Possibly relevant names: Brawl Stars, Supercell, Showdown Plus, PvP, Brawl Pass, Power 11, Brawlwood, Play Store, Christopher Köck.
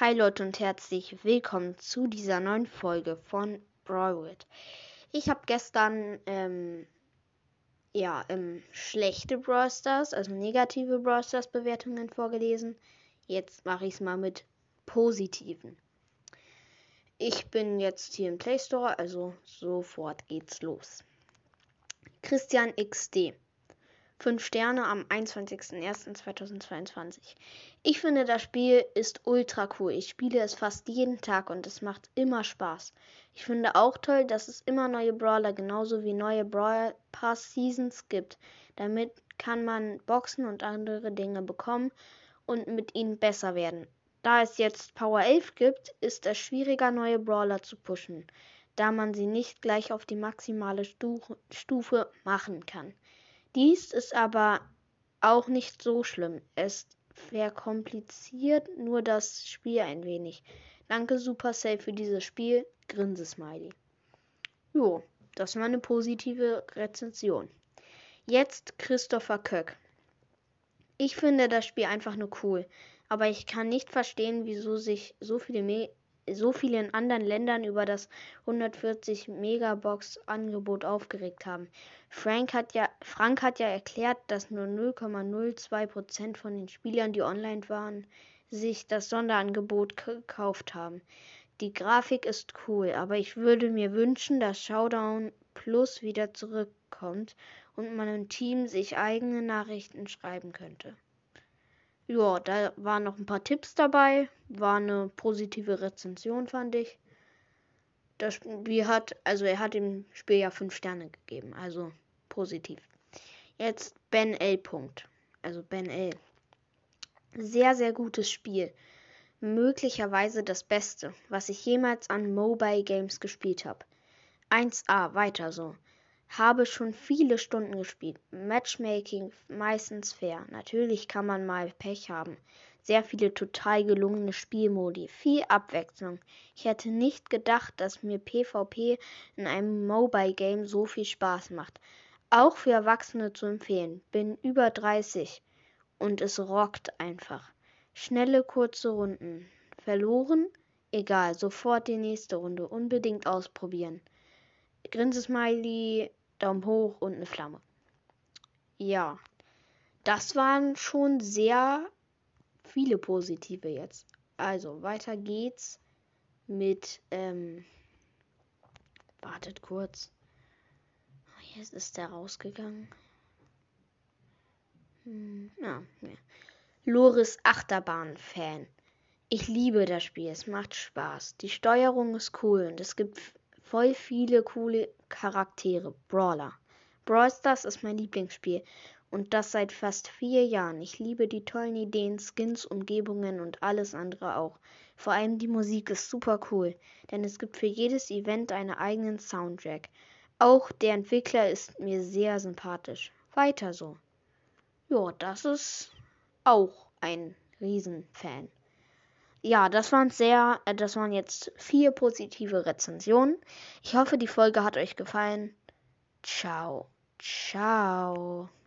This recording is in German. Hi Leute und herzlich willkommen zu dieser neuen Folge von Brawlwood. Ich habe gestern schlechte Brawl Stars, also negative Brawl Stars Bewertungen vorgelesen. Jetzt mache ich es mal mit positiven. Ich bin jetzt hier im Play Store, also sofort geht's los. Christian XD. 5 Sterne am 21.01.2022. Ich finde, das Spiel ist ultra cool. Ich spiele es fast jeden Tag und es macht immer Spaß. Ich finde auch toll, dass es immer neue Brawler genauso wie neue Brawl Pass Seasons gibt. Damit kann man Boxen und andere Dinge bekommen und mit ihnen besser werden. Da es jetzt Power 11 gibt, ist es schwieriger, neue Brawler zu pushen, da man sie nicht gleich auf die maximale Stufe machen kann. Dies ist aber auch nicht so schlimm. Es verkompliziert nur das Spiel ein wenig. Danke Supercell für dieses Spiel. Grinsesmiley. Jo, das war eine positive Rezension. Jetzt Christopher Köck. Ich finde das Spiel einfach nur cool. Aber ich kann nicht verstehen, wieso sich so viele in anderen Ländern über das 140 Megabox-Angebot aufgeregt haben. Frank hat ja erklärt, dass nur 0,02% von den Spielern, die online waren, sich das Sonderangebot gekauft haben. Die Grafik ist cool, aber ich würde mir wünschen, dass Showdown Plus wieder zurückkommt und man im Team sich eigene Nachrichten schreiben könnte. Ja, da waren noch ein paar Tipps dabei. War eine positive Rezension, fand ich. Das Spiel er hat dem Spiel ja 5 Sterne gegeben, also positiv. Jetzt Ben L. Also Ben L. Sehr, sehr gutes Spiel. Möglicherweise das Beste, was ich jemals an Mobile Games gespielt habe. 1A, weiter so. Habe schon viele Stunden gespielt. Matchmaking meistens fair. Natürlich kann man mal Pech haben. Sehr viele total gelungene Spielmodi. Viel Abwechslung. Ich hätte nicht gedacht, dass mir PvP in einem Mobile Game so viel Spaß macht. Auch für Erwachsene zu empfehlen. Bin über 30. Und es rockt einfach. Schnelle, kurze Runden. Verloren? Egal. Sofort die nächste Runde. Unbedingt ausprobieren. Grinsesmiley, Daumen hoch und eine Flamme. Ja, das waren schon sehr viele positive jetzt. Also, weiter geht's mit, wartet kurz. Jetzt ist der rausgegangen. Loris Achterbahn-Fan. Ich liebe das Spiel, es macht Spaß. Die Steuerung ist cool und es gibt voll viele coole Charaktere, Brawler. Brawl Stars ist mein Lieblingsspiel und das seit fast 4 Jahren. Ich liebe die tollen Ideen, Skins, Umgebungen und alles andere auch. Vor allem die Musik ist super cool, denn es gibt für jedes Event einen eigenen Soundtrack. Auch der Entwickler ist mir sehr sympathisch. Weiter so. Ja, das ist auch ein Riesenfan. Ja, das waren jetzt 4 positive Rezensionen. Ich hoffe, die Folge hat euch gefallen. Ciao.